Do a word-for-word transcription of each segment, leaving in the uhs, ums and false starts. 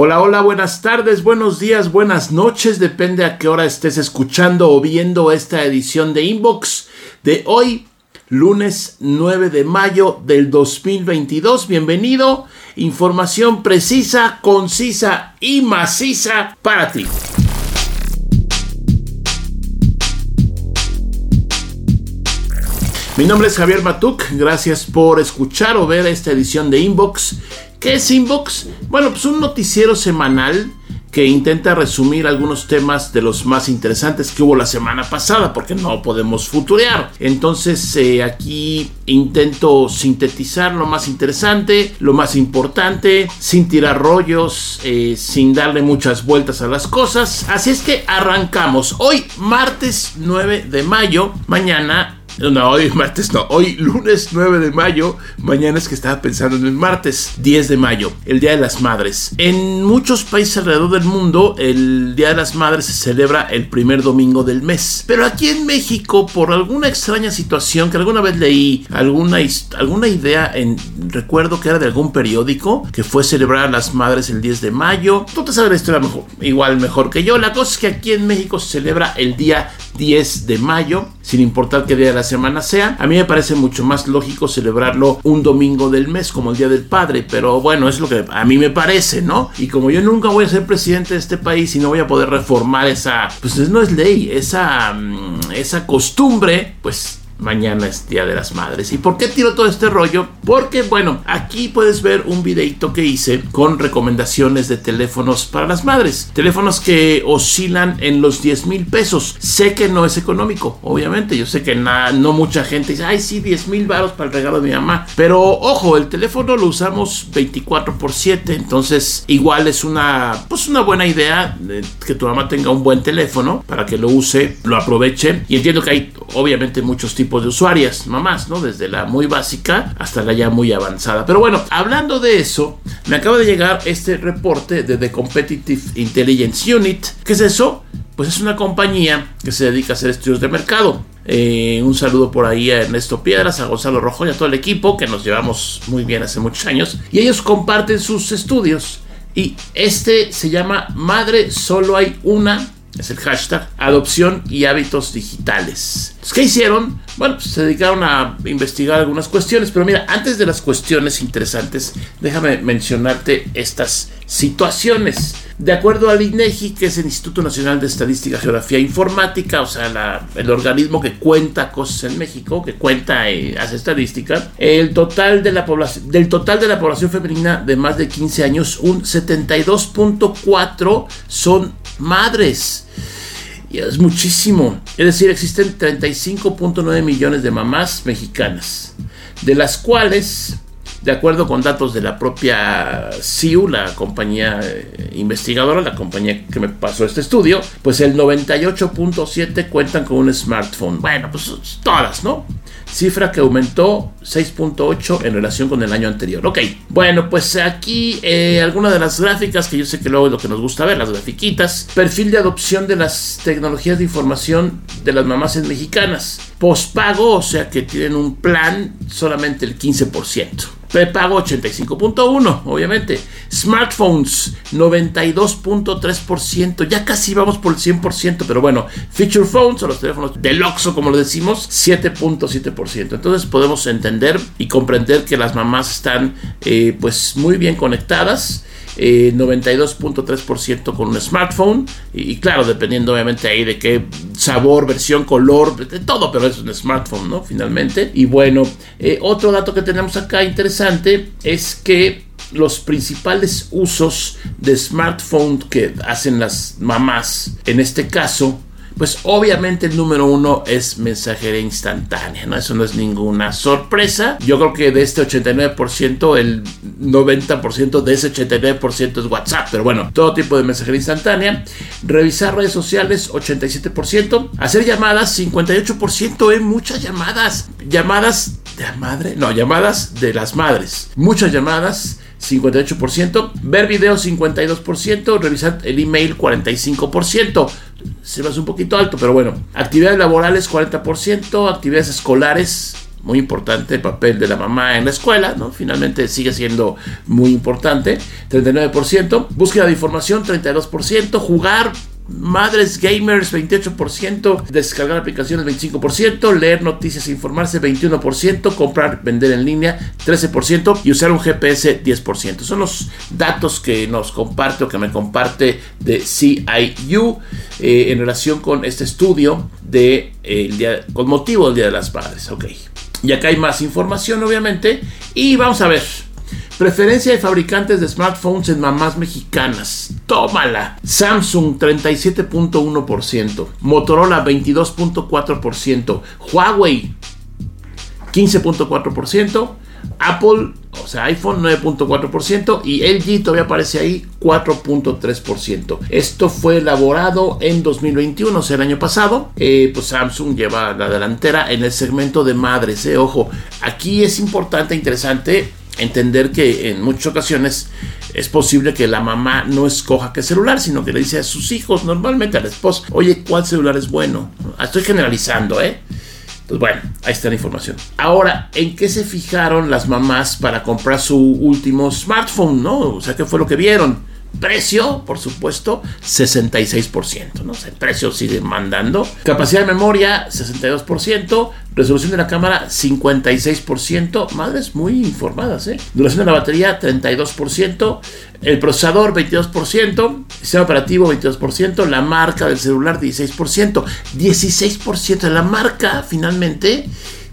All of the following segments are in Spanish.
Hola, hola, buenas tardes, buenos días, buenas noches, depende a qué hora estés escuchando o viendo esta edición de Inbox de hoy, lunes nueve de mayo del dos mil veintidós. Bienvenido, información precisa, concisa y maciza para ti. Mi nombre es Javier Matuk, gracias por escuchar o ver esta edición de Inbox. ¿Qué es Inbox? Bueno, pues un noticiero semanal que intenta resumir algunos temas de los más interesantes que hubo la semana pasada, porque no podemos futurear. Entonces eh, aquí intento sintetizar lo más interesante, lo más importante, sin tirar rollos, eh, sin darle muchas vueltas a las cosas. Así es que arrancamos. Hoy, martes nueve de mayo, mañana... No, hoy martes no, hoy lunes nueve de mayo, mañana es que estaba pensando en el martes diez de mayo, el Día de las Madres. En muchos países alrededor del mundo, el Día de las Madres se celebra el primer domingo del mes. Pero aquí en México, por alguna extraña situación que alguna vez leí, alguna, alguna idea, en, recuerdo que era de algún periódico, que fue celebrar a las madres el diez de mayo. Tú te sabes la historia mejor, igual mejor que yo. La cosa es que aquí en México se celebra el día diez de mayo, sin importar qué día de la semana sea. A mí me parece mucho más lógico celebrarlo un domingo del mes, como el Día del Padre, pero bueno, es lo que a mí me parece, ¿no? Y como yo nunca voy a ser presidente de este país y no voy a poder reformar esa, pues no es ley, esa, esa costumbre, pues... Mañana es Día de las Madres. ¿Y por qué tiro todo este rollo? Porque, bueno, aquí puedes ver un videito que hice con recomendaciones de teléfonos para las madres. Teléfonos que oscilan en los diez mil pesos. Sé que no es económico, obviamente. Yo sé que na, no mucha gente dice, ay, sí, diez mil varos para el regalo de mi mamá. Pero, ojo, el teléfono lo usamos veinticuatro por siete. Entonces, igual es una, pues una buena idea eh, que tu mamá tenga un buen teléfono para que lo use, lo aproveche. Y entiendo que hay, obviamente, muchos tipos de usuarias, mamás, ¿no? Desde la muy básica hasta la ya muy avanzada. Pero bueno, hablando de eso, me acaba de llegar este reporte de The Competitive Intelligence Unit. ¿Qué es eso? Pues es una compañía que se dedica a hacer estudios de mercado. Eh, un saludo por ahí a Ernesto Piedras, a Gonzalo Rojo y a todo el equipo que nos llevamos muy bien hace muchos años. Y ellos comparten sus estudios. Y este se llama Madre Solo Hay Una. Es el hashtag adopción y hábitos digitales. Entonces, ¿qué hicieron? Bueno, pues se dedicaron a investigar algunas cuestiones. Pero mira, antes de las cuestiones interesantes, déjame mencionarte estas situaciones. De acuerdo al INEGI, que es el Instituto Nacional de Estadística, Geografía e Informática, o sea, la, el organismo que cuenta cosas en México, que cuenta y hace estadística, el total de la población, del total de la población femenina de más de quince años, un setenta y dos punto cuatro son madres. Y es muchísimo. Es decir, existen treinta y cinco punto nueve millones de mamás mexicanas, de las cuales, de acuerdo con datos de la propia C I U, la compañía investigadora, la compañía que me pasó este estudio, pues el noventa y ocho punto siete cuentan con un smartphone. Bueno, pues todas, ¿no? Cifra que aumentó seis punto ocho en relación con el año anterior. Ok, bueno, pues aquí eh, algunas de las gráficas que yo sé que luego es lo que nos gusta ver, las grafiquitas. Perfil de adopción de las tecnologías de información de las mamás mexicanas. Pospago, o sea que tienen un plan, solamente el quince por ciento. Prepago ochenta y cinco punto uno, obviamente. Smartphones noventa y dos punto tres por ciento, ya casi vamos por el cien por ciento, pero bueno, feature phones o los teléfonos del Oxxo, como lo decimos, siete punto siete por ciento. Entonces podemos entender y comprender que las mamás están eh, pues muy bien conectadas. Eh, noventa y dos punto tres por ciento con un smartphone y, y claro, dependiendo obviamente ahí de qué sabor, versión, color, de todo, pero es un smartphone, ¿no? Finalmente. Y bueno, eh, otro dato que tenemos acá interesante es que los principales usos de smartphone que hacen las mamás, en este caso, pues obviamente el número uno es mensajería instantánea, ¿no? Eso no es ninguna sorpresa. Yo creo que de este ochenta y nueve por ciento, el noventa por ciento de ese ochenta y nueve por ciento es WhatsApp. Pero bueno, todo tipo de mensajería instantánea. Revisar redes sociales, ochenta y siete por ciento. Hacer llamadas, cincuenta y ocho por ciento, ¿eh? Muchas llamadas. Llamadas de la madre. No, llamadas de las madres. Muchas llamadas. cincuenta y ocho por ciento, ver videos cincuenta y dos por ciento, revisar el email cuarenta y cinco por ciento, se me hace un poquito alto, pero bueno, actividades laborales cuarenta por ciento, actividades escolares muy importante el papel de la mamá en la escuela, ¿no? Finalmente sigue siendo muy importante, treinta y nueve por ciento, búsqueda de información, treinta y dos por ciento, jugar, madres gamers, veintiocho por ciento, descargar aplicaciones, veinticinco por ciento, leer noticias e informarse, veintiuno por ciento, comprar, vender en línea, trece por ciento y usar un G P S, diez por ciento. Son los datos que nos comparte o que me comparte de C I U eh, en relación con este estudio de, eh, el día, con motivo del Día de las Madres. Ok, y acá hay más información obviamente y vamos a ver. Preferencia de fabricantes de smartphones en mamás mexicanas. ¡Tómala! Samsung treinta y siete punto uno por ciento. Motorola veintidós punto cuatro por ciento. Huawei quince punto cuatro por ciento. Apple, o sea iPhone nueve punto cuatro por ciento y L G todavía aparece ahí cuatro punto tres por ciento. Esto fue elaborado en dos mil veintiuno, o sea el año pasado. eh, pues Samsung lleva la delantera en el segmento de madres, eh. Ojo, aquí es importante e interesante entender que en muchas ocasiones es posible que la mamá no escoja qué celular, sino que le dice a sus hijos, normalmente a la esposa, oye, ¿cuál celular es bueno? Estoy generalizando, ¿eh? Entonces, bueno, ahí está la información. Ahora, ¿en qué se fijaron las mamás para comprar su último smartphone, no? O sea, ¿qué fue lo que vieron? Precio, por supuesto, sesenta y seis por ciento, ¿no? O sea, el precio sigue mandando. Capacidad de memoria, sesenta y dos por ciento. Resolución de la cámara, cincuenta y seis por ciento. Madres muy informadas, ¿eh? Duración de la batería, treinta y dos por ciento. El procesador, veintidós por ciento. Sistema operativo, veintidós por ciento. La marca del celular, dieciséis por ciento. dieciséis por ciento de la marca, finalmente,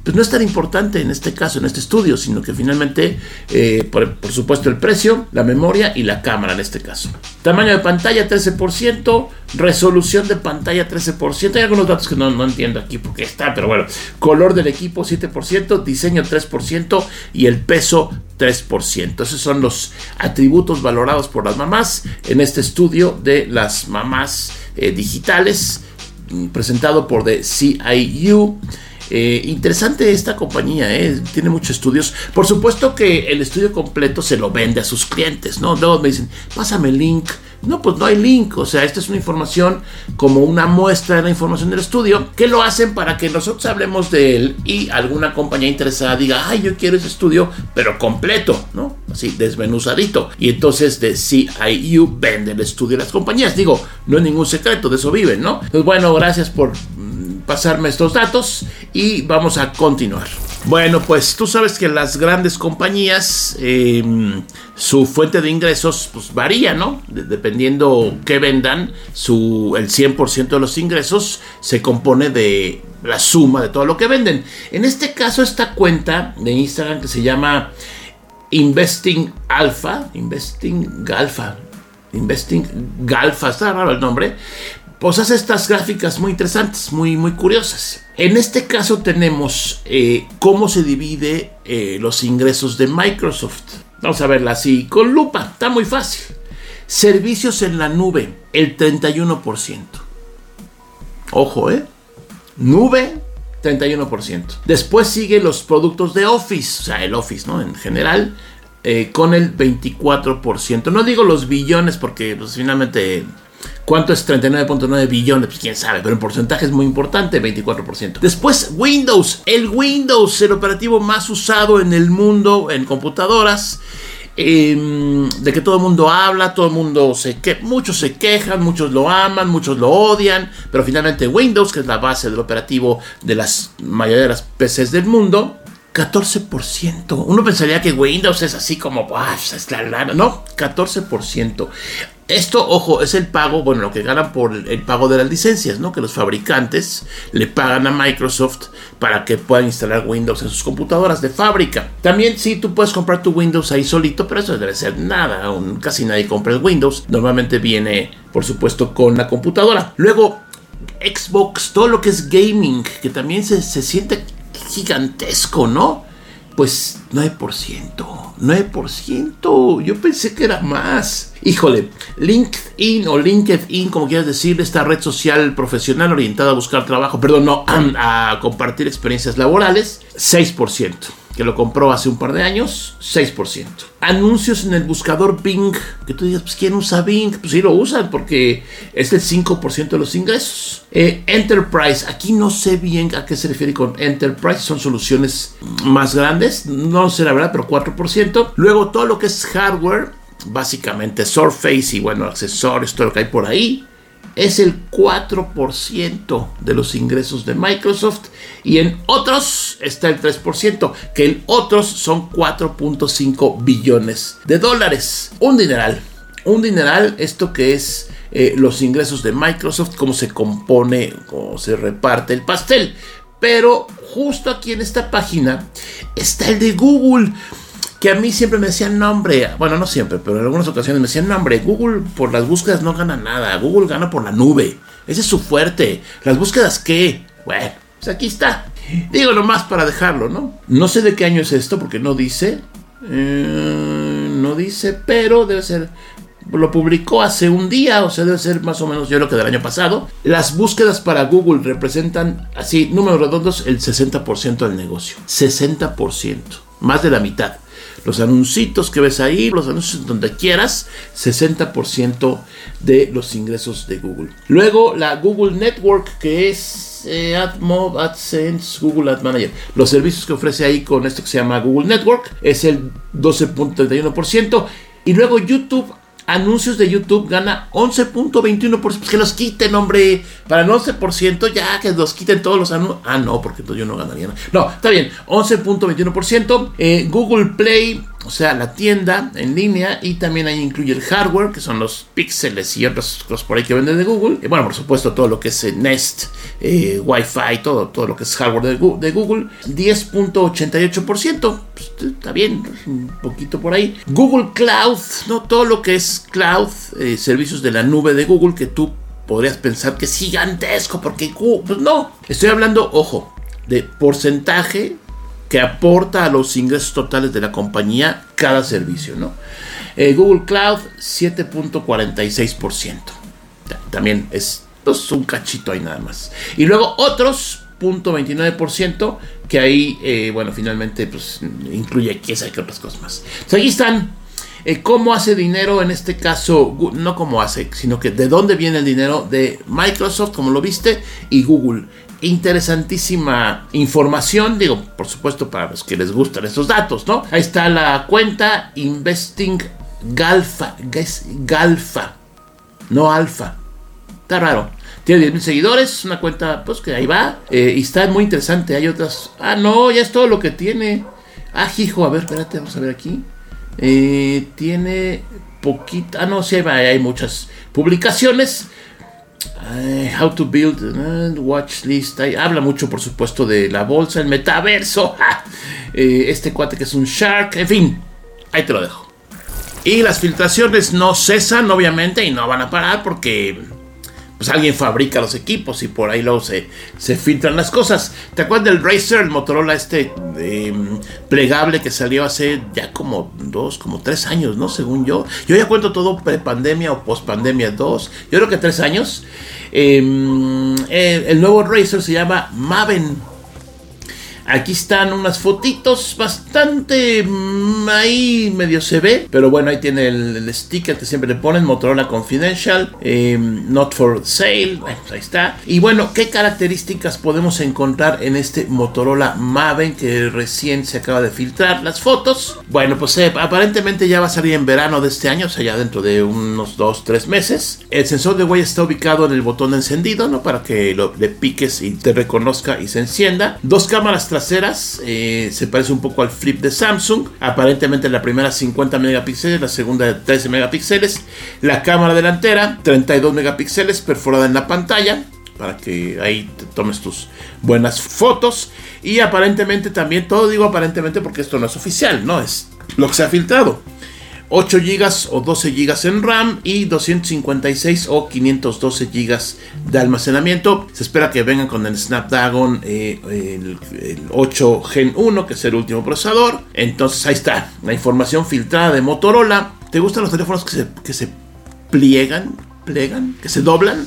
pues no es tan importante en este caso, en este estudio, sino que finalmente, eh, por, por supuesto, el precio, la memoria y la cámara en este caso. Tamaño de pantalla, trece por ciento. Resolución de pantalla, trece por ciento. Hay algunos datos que no, no entiendo aquí porque está, pero bueno. Color del equipo, siete por ciento. Diseño, tres por ciento. Y el peso, tres por ciento. Esos son los atributos valorados por las mamás en este estudio de las mamás eh, digitales, presentado por The C I U. Eh, interesante esta compañía, eh. Tiene muchos estudios. Por supuesto que el estudio completo se lo vende a sus clientes, ¿no? Luego me dicen, pásame el link. No, pues no hay link. O sea, esta es una información como una muestra de la información del estudio que lo hacen para que nosotros hablemos de él y alguna compañía interesada diga, ay, yo quiero ese estudio, pero completo, ¿no? Así, desmenuzadito. Y entonces de C I U vende el estudio a las compañías. Digo, no es ningún secreto, de eso viven, ¿no? Entonces, bueno, gracias por pasarme estos datos y vamos a continuar. Bueno, pues tú sabes que las grandes compañías, eh, su fuente de ingresos pues varía, ¿no? De- dependiendo qué vendan, su, el cien por ciento de los ingresos se compone de la suma de todo lo que venden. En este caso, esta cuenta de Instagram que se llama Investing Alpha, Investing Alpha, Investing Alpha, está raro el nombre, pues hace estas gráficas muy interesantes, muy, muy curiosas. En este caso tenemos eh, cómo se divide eh, los ingresos de Microsoft. Vamos a verla así con lupa, está muy fácil. Servicios en la nube, el treinta y uno por ciento. Ojo, ¿eh? Nube, treinta y uno por ciento. Después sigue los productos de Office, o sea, el Office, ¿no? En general, eh, con el veinticuatro por ciento. No digo los billones porque pues, finalmente... ¿Cuánto es treinta y nueve punto nueve billones? Pues quién sabe, pero en porcentaje es muy importante, veinticuatro por ciento. Después, Windows. El Windows, el operativo más usado en el mundo, en computadoras. Eh, de que todo el mundo habla, todo el mundo se que muchos se quejan, muchos lo aman, muchos lo odian, pero finalmente Windows, que es la base del operativo de las mayoría de las P Cs del mundo, catorce por ciento. Uno pensaría que Windows es así como, es la lana. No, catorce por ciento. Esto, ojo, es el pago, bueno, lo que ganan por el pago de las licencias, ¿no? Que los fabricantes le pagan a Microsoft para que puedan instalar Windows en sus computadoras de fábrica. También sí, tú puedes comprar tu Windows ahí solito, pero eso debe ser nada, aún casi nadie compra el Windows. Normalmente viene, por supuesto, con la computadora. Luego, Xbox, todo lo que es gaming, que también se, se siente gigantesco, ¿no? Pues nueve por ciento, nueve por ciento, yo pensé que era más. Híjole, LinkedIn o LinkedIn, como quieras decir, esta red social profesional orientada a buscar trabajo, perdón, no, a compartir experiencias laborales, seis por ciento. que lo compró hace un par de años, seis por ciento. Anuncios en el buscador Bing, que tú digas, pues ¿quién usa Bing? Pues sí lo usan porque es el cinco por ciento de los ingresos. Eh, Enterprise, aquí no sé bien a qué se refiere con Enterprise, son soluciones más grandes, no sé la verdad, pero cuatro por ciento. Luego todo lo que es hardware, básicamente Surface y bueno, accesorios, todo lo que hay por ahí, es el cuatro por ciento de los ingresos de Microsoft, y en otros está el tres por ciento, que en otros son cuatro punto cinco billones de dólares. Un dineral, un dineral esto que es eh, los ingresos de Microsoft, cómo se compone, cómo se reparte el pastel. Pero justo aquí en esta página está el de Google, que a mí siempre me decían, no hombre, bueno no siempre, pero en algunas ocasiones me decían, no hombre, Google por las búsquedas no gana nada, Google gana por la nube, ese es su fuerte, las búsquedas qué, bueno, pues aquí está, digo nomás para dejarlo, ¿no? No sé de qué año es esto porque no dice, eh, no dice, pero debe ser, lo publicó hace un día, o sea debe ser más o menos yo lo que del año pasado. Las búsquedas para Google representan, así, números redondos, el sesenta por ciento del negocio, sesenta por ciento, más de la mitad. Los anuncios que ves ahí, los anuncios donde quieras, sesenta por ciento de los ingresos de Google. Luego la Google Network, que es eh, AdMob, AdSense, Google Ad Manager. Los servicios que ofrece ahí con esto que se llama Google Network es el doce punto treinta y uno por ciento. Y luego YouTube, anuncios de YouTube gana once punto veintiuno por ciento. Pues que los quiten, hombre, para el once por ciento ya que los quiten todos los anuncios. Ah, no, porque yo no ganaría nada. No, está bien, once punto veintiuno por ciento. Eh, Google Play, o sea, la tienda en línea, y también ahí incluye el hardware, que son los píxeles y otras cosas por ahí que venden de Google. Y bueno, por supuesto, todo lo que es eh, Nest, eh, Wi-Fi, todo, todo lo que es hardware de Google. De Google diez punto ochenta y ocho por ciento. Pues, está bien, un poquito por ahí. Google Cloud, no, todo lo que es cloud, eh, servicios de la nube de Google, que tú podrías pensar que es gigantesco, porque Google, pues no. Estoy hablando, ojo, de porcentaje que aporta a los ingresos totales de la compañía cada servicio, ¿no? Eh, Google Cloud, siete punto cuarenta y seis por ciento. También es pues, un cachito ahí nada más. Y luego otros, punto veintinueve por ciento, que ahí, eh, bueno, finalmente, pues, incluye aquí esa que otras cosas más. Entonces, aquí están. Eh, ¿Cómo hace dinero en este caso? No cómo hace, sino que de dónde viene el dinero de Microsoft, como lo viste, y Google. Interesantísima información, digo, por supuesto para los que les gustan estos datos, ¿no? Ahí está la cuenta Investing Alpha, Galfa, no Alfa, está raro. Tiene diez mil seguidores, una cuenta pues que ahí va, eh, y está muy interesante, hay otras, ah no, ya es todo lo que tiene, ah hijo, a ver, espérate, vamos a ver aquí, eh, tiene poquita, ah no, sí, hay, hay muchas publicaciones. Uh, how to build uh, watch list. Ahí habla mucho, por supuesto, de la bolsa, el metaverso. ¡Ja! Eh, este cuate que es un shark. En fin, ahí te lo dejo. Y las filtraciones no cesan, obviamente, y no van a parar porque pues alguien fabrica los equipos y por ahí luego se, se filtran las cosas. ¿Te acuerdas del Razr, el Motorola este eh, plegable que salió hace ya como dos, como tres años, ¿no? Según yo. Yo ya cuento todo pre-pandemia o post-pandemia, dos. Yo creo que tres años. Eh, eh, el nuevo Razr se llama Maven. Aquí están unas fotitos bastante mmm, ahí medio se ve, pero bueno, ahí tiene el, el sticker que siempre le ponen, Motorola Confidential, eh, Not for Sale, bueno, ahí está. Y bueno, ¿qué características podemos encontrar en este Motorola Maven que recién se acaba de filtrar las fotos? Bueno, pues eh, aparentemente ya va a salir en verano de este año, o sea, ya dentro de unos dos, tres meses. El sensor de huella está ubicado en el botón de encendido, ¿no? Para que lo, le piques y te reconozca y se encienda. Dos cámaras traseras, eh, se parece un poco al flip de Samsung, aparentemente la primera cincuenta megapíxeles, la segunda trece megapíxeles, la cámara delantera treinta y dos megapíxeles perforada en la pantalla para que ahí te tomes tus buenas fotos, y aparentemente también, todo digo aparentemente porque esto no es oficial, no es lo que se ha filtrado, ocho gigas o doce gigas en RAM y doscientos cincuenta y seis o quinientos doce gigas de almacenamiento. Se espera que vengan con el Snapdragon eh, el, el ocho Gen uno, que es el último procesador. Entonces ahí está la información filtrada de Motorola. ¿Te gustan los teléfonos que se, que se pliegan, plegan, que se doblan?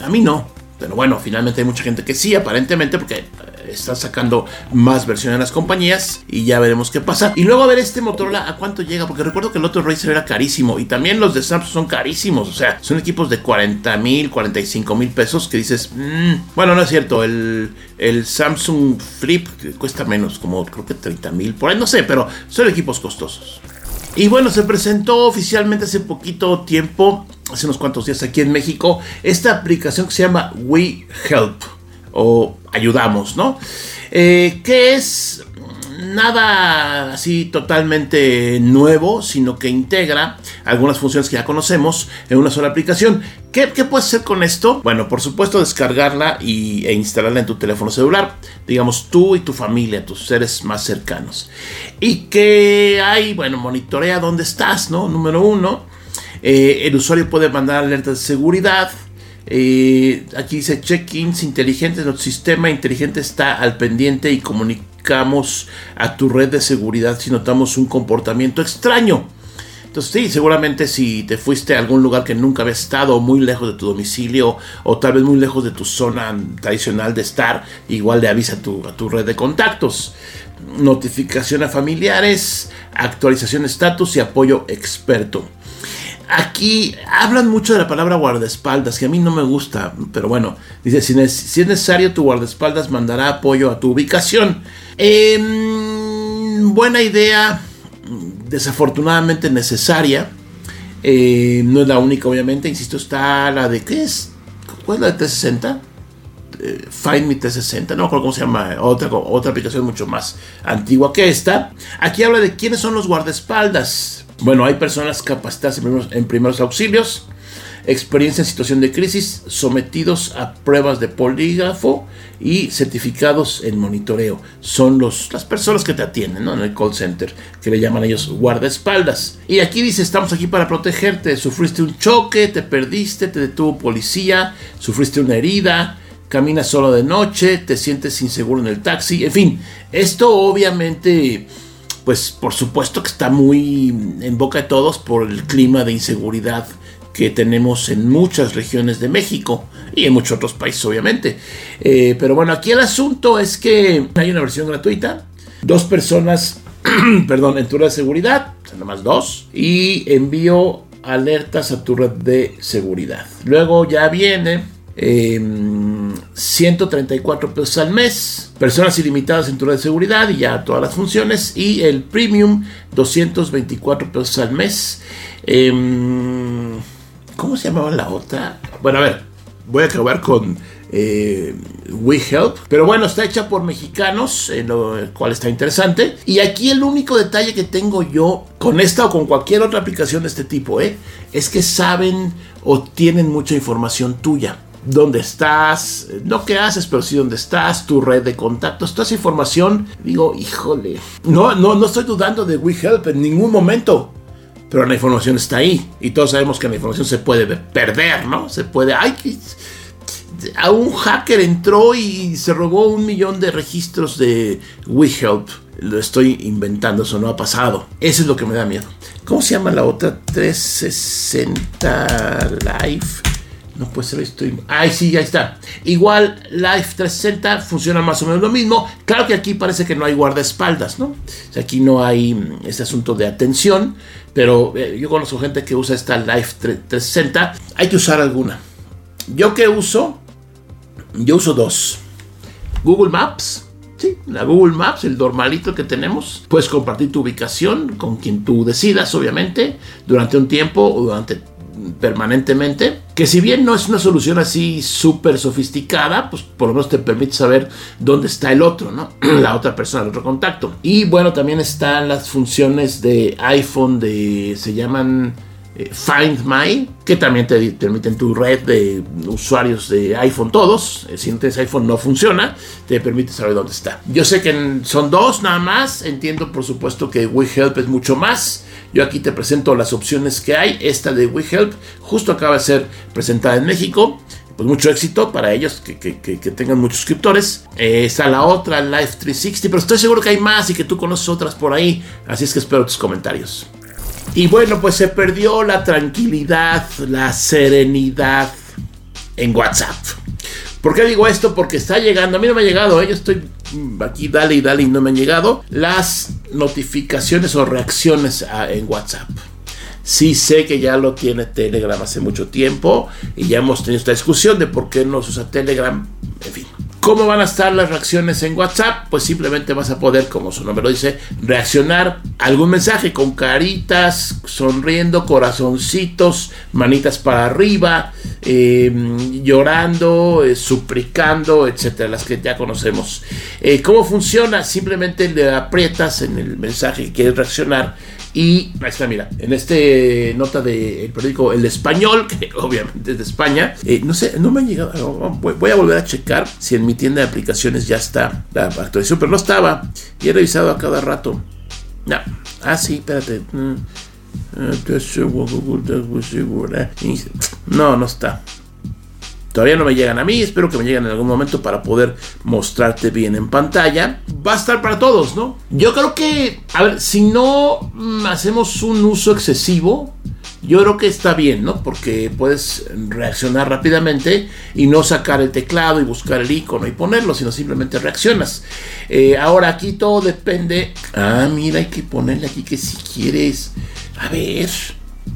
A mí no, pero bueno, finalmente hay mucha gente que sí, aparentemente, porque está sacando más versiones de las compañías y ya veremos qué pasa. Y luego a ver este Motorola a cuánto llega, porque recuerdo que el otro Razr era carísimo y también los de Samsung son carísimos, o sea, son equipos de cuarenta mil, cuarenta y cinco mil pesos que dices, mmm, bueno, no es cierto, el, el Samsung Flip cuesta menos, como creo que treinta mil, por ahí no sé, pero son equipos costosos. Y bueno, se presentó oficialmente hace poquito tiempo, hace unos cuantos días aquí en México, esta aplicación que se llama WeHelp, o Ayudamos, ¿no? Eh, que es nada así totalmente nuevo, sino que integra algunas funciones que ya conocemos en una sola aplicación. ¿Qué, qué puedes hacer con esto? Bueno, por supuesto descargarla y, e instalarla en tu teléfono celular, digamos tú y tu familia, tus seres más cercanos. Y que hay, bueno, monitorea dónde estás, ¿no? Número uno, eh, el usuario puede mandar alertas de seguridad. Eh, aquí dice check-ins inteligentes, nuestro sistema inteligente está al pendiente y comunicamos a tu red de seguridad si notamos un comportamiento extraño. Entonces sí, seguramente si te fuiste a algún lugar que nunca habías estado, muy lejos de tu domicilio o tal vez muy lejos de tu zona tradicional de estar, igual le avisa a tu, a tu red de contactos. Notificación a familiares, actualización de estatus y apoyo experto. Aquí hablan mucho de la palabra guardaespaldas, que a mí no me gusta, pero bueno, dice, si es necesario tu guardaespaldas mandará apoyo a tu ubicación. Eh, buena idea. Desafortunadamente necesaria, eh, no es la única, obviamente, insisto, está la de, ¿qué es? ¿Cuál es la de trescientos sesenta? Eh, Find Me trescientos sesenta, no me acuerdo cómo se llama, otra, otra aplicación mucho más antigua que esta. Aquí habla de quiénes son los guardaespaldas. Bueno, hay personas capacitadas en primeros, en primeros auxilios, experiencia en situación de crisis, sometidos a pruebas de polígrafo y certificados en monitoreo. Son los, las personas que te atienden, ¿no? En el call center, que le llaman ellos guardaespaldas. Y aquí dice, estamos aquí para protegerte. Sufriste un choque, te perdiste, te detuvo policía, sufriste una herida, caminas solo de noche, te sientes inseguro en el taxi. En fin, esto obviamente, pues por supuesto que está muy en boca de todos por el clima de inseguridad que tenemos en muchas regiones de México y en muchos otros países, obviamente. Eh, pero bueno, aquí el asunto es que hay una versión gratuita. Dos personas, perdón, en tu red de seguridad, o sea, nomás dos. Y envío alertas a tu red de seguridad. Luego ya viene eh, ciento treinta y cuatro pesos al mes. Personas ilimitadas en tu red de seguridad y ya todas las funciones. Y el premium, doscientos veinticuatro pesos al mes. Eh... ¿Cómo se llamaba la otra? Bueno, a ver, voy a acabar con eh, WeHelp. Pero bueno, está hecha por mexicanos, eh, lo cual está interesante. Y aquí el único detalle que tengo yo con esta o con cualquier otra aplicación de este tipo, eh, es que saben o tienen mucha información tuya. Dónde estás, no qué haces, pero sí dónde estás, tu red de contactos, toda esa información. Digo, híjole, no, no, no estoy dudando de WeHelp en ningún momento. Pero la información está ahí y todos sabemos que la información se puede perder, ¿no? Se puede... ¡Ay! A un hacker entró y se robó un millón de registros de WeHelp. Lo estoy inventando, eso no ha pasado. Eso es lo que me da miedo. ¿Cómo se llama la otra? trescientos sesenta Life. No puede ser, estoy... ¡Ay, sí! Ahí está. Igual Life trescientos sesenta funciona más o menos lo mismo. Claro que aquí parece que no hay guardaespaldas, ¿no? O sea, aquí no hay este asunto de atención. Pero eh, yo conozco gente que usa esta Life trescientos sesenta. Hay que usar alguna. ¿Yo qué uso? Yo uso dos. Google Maps. Sí, la Google Maps, el normalito que tenemos. Puedes compartir tu ubicación con quien tú decidas, obviamente. Durante un tiempo o durante... permanentemente, que si bien no es una solución así súper sofisticada, pues por lo menos te permite saber dónde está el otro, ¿no? La otra persona, el otro contacto. Y bueno, también están las funciones de iPhone de, se llaman eh, Find My, que también te permiten tu red de usuarios de iPhone todos. Si no tienes iPhone no funciona, te permite saber dónde está. Yo sé que son dos nada más, entiendo por supuesto que WeHelp es mucho más. Yo aquí te presento las opciones que hay. Esta de WeHelp justo acaba de ser presentada en México. Pues mucho éxito para ellos que, que, que, que tengan muchos suscriptores. Eh, está la otra, Life trescientos sesenta, pero estoy seguro que hay más y que tú conoces otras por ahí. Así es que espero tus comentarios. Y bueno, pues se perdió la tranquilidad, la serenidad en WhatsApp. ¿Por qué digo esto? Porque está llegando. A mí no me ha llegado, ¿eh? Yo estoy aquí dale y dale y no me han llegado las notificaciones o reacciones a, en WhatsApp. Sí sé que ya lo tiene Telegram hace mucho tiempo y ya hemos tenido esta discusión de por qué no se usa Telegram, en fin. ¿Cómo van a estar las reacciones en WhatsApp? Pues simplemente vas a poder, como su nombre lo dice, reaccionar a algún mensaje con caritas, sonriendo, corazoncitos, manitas para arriba, eh, llorando, eh, suplicando, etcétera, las que ya conocemos. Eh, ¿Cómo funciona? Simplemente le aprietas en el mensaje que quieres reaccionar. Y ahí está, mira, en este nota del periódico El Español, que obviamente es de España, eh, no sé, no me han llegado, voy, voy a volver a checar si en mi tienda de aplicaciones ya está la actualización, pero no estaba, y he revisado a cada rato. No, ah, sí, espérate. No, no está. Todavía no me llegan a mí, espero que me lleguen en algún momento para poder mostrarte bien en pantalla. Va a estar para todos, ¿no? Yo creo que, a ver, si no hacemos un uso excesivo, yo creo que está bien, ¿no? Porque puedes reaccionar rápidamente y no sacar el teclado y buscar el icono y ponerlo, sino simplemente reaccionas. Eh, ahora aquí todo depende... Ah, mira, hay que ponerle aquí que si quieres... A ver...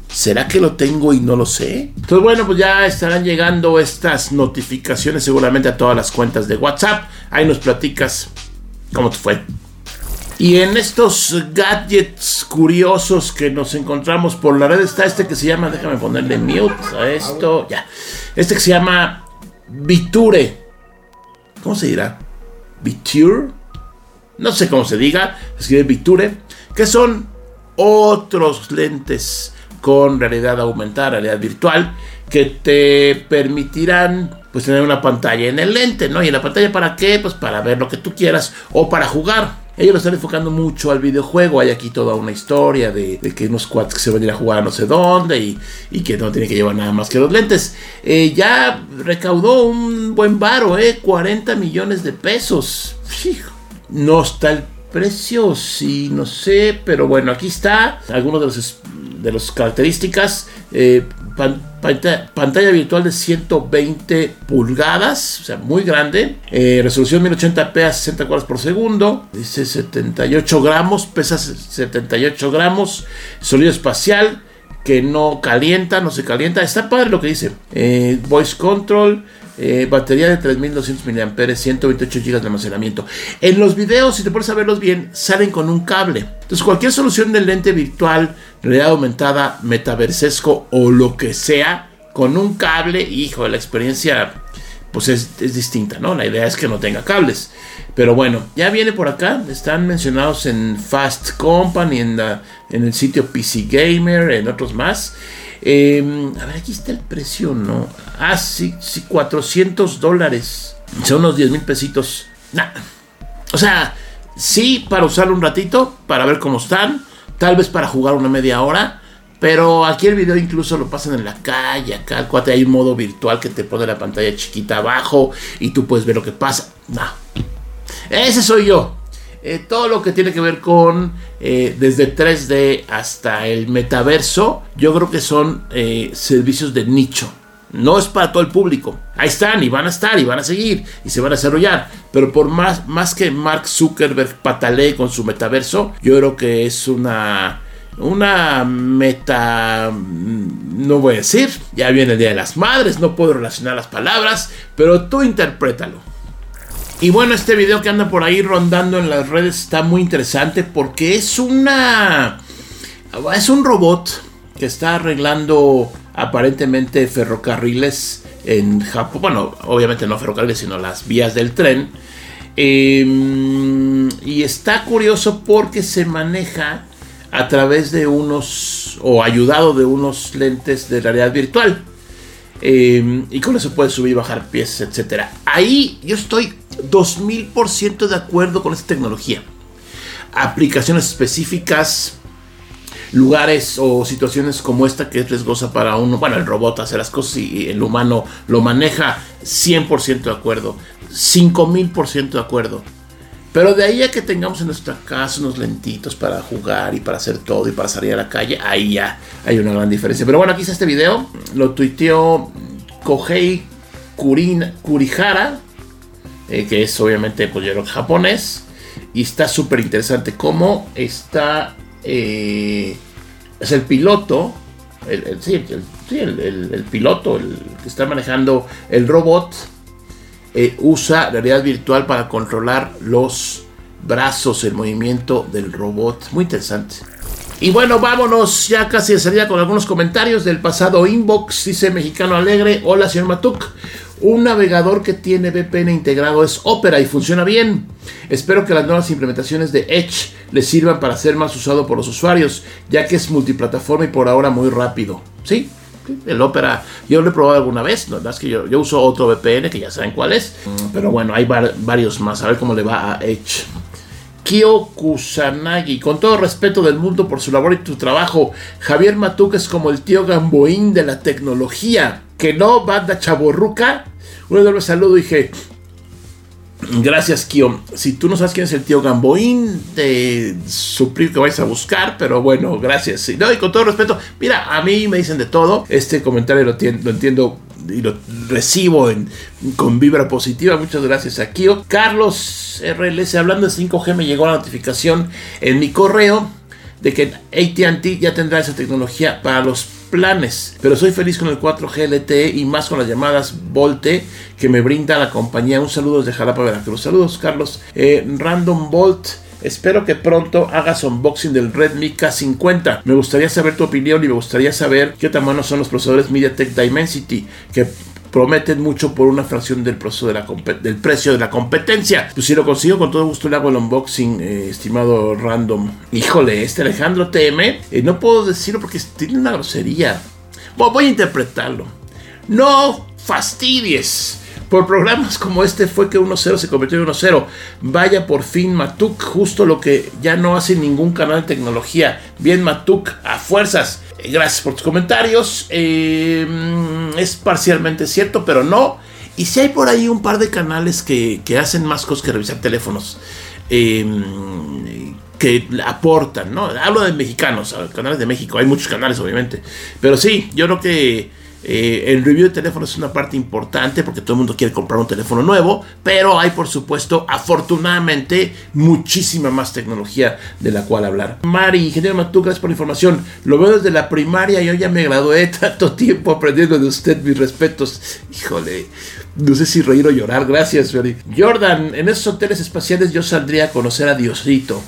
¿Será que lo tengo y no lo sé? Entonces, bueno, pues ya estarán llegando estas notificaciones seguramente a todas las cuentas de WhatsApp. Ahí nos platicas cómo te fue. Y en estos gadgets curiosos que nos encontramos por la red está este que se llama... Déjame ponerle mute a esto. Ya. Este que se llama Viture. ¿Cómo se dirá? Viture. No sé cómo se diga. Escribe Viture. Que son otros lentes con realidad aumentada, realidad virtual, que te permitirán pues tener una pantalla en el lente, ¿no? ¿Y en la pantalla para qué? Pues para ver lo que tú quieras o para jugar. Ellos lo están enfocando mucho al videojuego. Hay aquí toda una historia de, de que unos cuates que se van a ir a jugar a no sé dónde y, y que no tienen que llevar nada más que los lentes. Eh, ya recaudó un buen varo, ¿eh? cuarenta millones de pesos. Hijo, no está el precio, sí, no sé, pero bueno, aquí está. Algunos de los... de las características, eh, pan, panta, pantalla virtual de ciento veinte pulgadas, o sea, muy grande, eh, resolución mil ochenta p a sesenta cuadros por segundo, dice setenta y ocho gramos, pesa setenta y ocho gramos, sonido espacial que no calienta, no se calienta, está padre lo que dice, eh, voice control, eh, batería de tres mil doscientos miliamperios hora, ciento veintiocho gigas de almacenamiento. En los videos, si te pones a verlos bien, salen con un cable. Entonces, cualquier solución del lente virtual, realidad aumentada, metaversesco o lo que sea, con un cable, hijo, la experiencia pues es, es distinta, ¿no? La idea es que no tenga cables. Pero bueno, ya viene por acá. Están mencionados en Fast Company, en, la, en el sitio P C Gamer, en otros más. Eh, a ver, aquí está el precio, ¿no? Ah, sí, sí, cuatrocientos dólares. Son unos diez mil pesitos. Nah. O sea, sí, para usarlo un ratito, para ver cómo están. Tal vez para jugar una media hora. Pero aquí el video incluso lo pasan en la calle. Acá el cuate hay un modo virtual que te pone la pantalla chiquita abajo y tú puedes ver lo que pasa. No. Ese soy yo. Eh, todo lo que tiene que ver con eh, desde tres D hasta el metaverso. Yo creo que son eh, servicios de nicho. No es para todo el público. Ahí están y van a estar y van a seguir y se van a desarrollar. Pero por más, más que Mark Zuckerberg patalee con su metaverso, yo creo que es una, una meta... No voy a decir. Ya viene el Día de las Madres. No puedo relacionar las palabras. Pero tú interprétalo. Y bueno, este video que anda por ahí rondando en las redes está muy interesante porque es una... Es un robot que está arreglando... aparentemente ferrocarriles en Japón, bueno, obviamente no ferrocarriles, sino las vías del tren. Eh, y está curioso porque se maneja a través de unos, o ayudado de unos lentes de realidad virtual. Eh, y con eso puedes subir, bajar piezas, etcétera. Ahí yo estoy dos mil por ciento de acuerdo con esta tecnología. Aplicaciones específicas... Lugares o situaciones como esta que es riesgosa para uno. Bueno, el robot hace las cosas y el humano lo maneja. Cien por ciento de acuerdo, cinco mil por ciento de acuerdo. Pero de ahí a que tengamos en nuestra casa unos lentitos para jugar y para hacer todo y para salir a la calle, ahí ya hay una gran diferencia. Pero bueno, aquí está este video. Lo tuiteó Kohei Kurihara, eh, que es obviamente pues, yo creo, japonés, y está súper interesante cómo está, eh, es el piloto, el, el, sí, el, sí, el, el, el piloto, el que está manejando el robot, eh, usa realidad virtual para controlar los brazos, el movimiento del robot. Muy interesante. Y bueno, vámonos ya casi de salida con algunos comentarios del pasado inbox. Dice Mexicano Alegre: hola señor Matuk, un navegador que tiene V P N integrado es Opera y funciona bien. Espero que las nuevas implementaciones de Edge les sirvan para ser más usado por los usuarios, ya que es multiplataforma y por ahora muy rápido. Sí, el Opera yo lo he probado alguna vez, la verdad es que yo, yo uso otro V P N que ya saben cuál es, pero bueno, hay var, varios más, a ver cómo le va a Edge. Kyo Kusanagi: con todo respeto del mundo por su labor y tu trabajo, Javier Matuk es como el tío Gamboín de la tecnología. Que no, banda chaborruca. Un enorme saludo, dije. Gracias, Kyo. Si tú no sabes quién es el tío Gamboín, te suplico que vayas a buscar, pero bueno, gracias. Sí, no, y con todo respeto, mira, a mí me dicen de todo. Este comentario lo, tien- lo entiendo y lo recibo en, con vibra positiva. Muchas gracias a Kyo. Carlos R L S: hablando de cinco G, me llegó la notificación en mi correo de que A T and T ya tendrá esa tecnología para los planes, pero soy feliz con el cuatro G L T E y más con las llamadas Volte que me brinda la compañía. Un saludo desde Jalapa, Veracruz. Saludos, Carlos. eh, Random Volt: espero que pronto hagas unboxing del Redmi K cincuenta. Me gustaría saber tu opinión y me gustaría saber qué tamaño son los procesadores MediaTek Dimensity, que prometen mucho por una fracción del, de la comp- del precio de la competencia. Pues si lo consigo, con todo gusto le hago el unboxing, eh, estimado Random. Híjole, este Alejandro T M, eh, no puedo decirlo porque tiene una grosería. Bueno, voy a interpretarlo. No fastidies. Por programas como este fue que uno cero se convirtió en uno cero. Vaya por fin Matuk, justo lo que ya no hace ningún canal de tecnología. Bien Matuk, a fuerzas. Gracias por tus comentarios. Eh, es parcialmente cierto, pero no. Y si hay por ahí un par de canales que, que hacen más cosas que revisar teléfonos. Eh, que aportan, ¿no? Hablo de mexicanos, canales de México. Hay muchos canales, obviamente. Pero sí, yo creo que... Eh, el review de teléfonos es una parte importante porque todo el mundo quiere comprar un teléfono nuevo, pero hay por supuesto, afortunadamente, muchísima más tecnología de la cual hablar. Mari: ingeniero Matuk, gracias por la información, lo veo desde la primaria, yo ya me gradué, tanto tiempo aprendiendo de usted, mis respetos. Híjole, no sé si reír o llorar. Gracias, Mari. Jordan: en esos hoteles espaciales yo saldría a conocer a Diosito.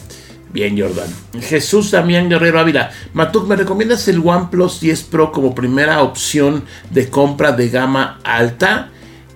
Bien, Jordan. Jesús Damián Guerrero Ávila: Matuk, ¿me recomiendas el OnePlus diez Pro como primera opción de compra de gama alta?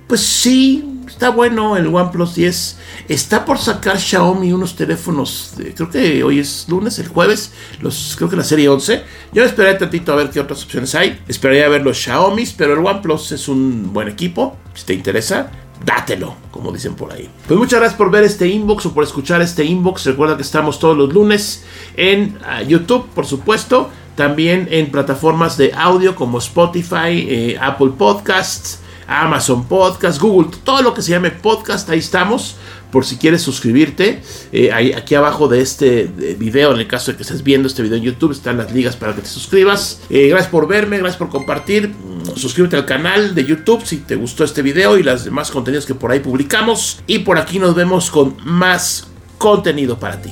Pues sí, está bueno el OnePlus diez. Está por sacar Xiaomi unos teléfonos, de, creo que hoy es lunes, el jueves, los, creo que la serie once. Yo esperaré tantito a ver qué otras opciones hay. Esperaría a ver los Xiaomi, pero el OnePlus es un buen equipo, si te interesa. Dátelo, como dicen por ahí. Pues muchas gracias por ver este inbox o por escuchar este inbox. Recuerda que estamos todos los lunes en uh, YouTube, por supuesto. También en plataformas de audio como Spotify, eh, Apple Podcasts, Amazon Podcasts, Google. Todo lo que se llame podcast, ahí estamos. Por si quieres suscribirte, eh, ahí, aquí abajo de este de video, en el caso de que estés viendo este video en YouTube, están las ligas para que te suscribas. Eh, gracias por verme, gracias por compartir. Suscríbete al canal de YouTube si te gustó este video y los demás contenidos que por ahí publicamos. Y por aquí nos vemos con más contenido para ti.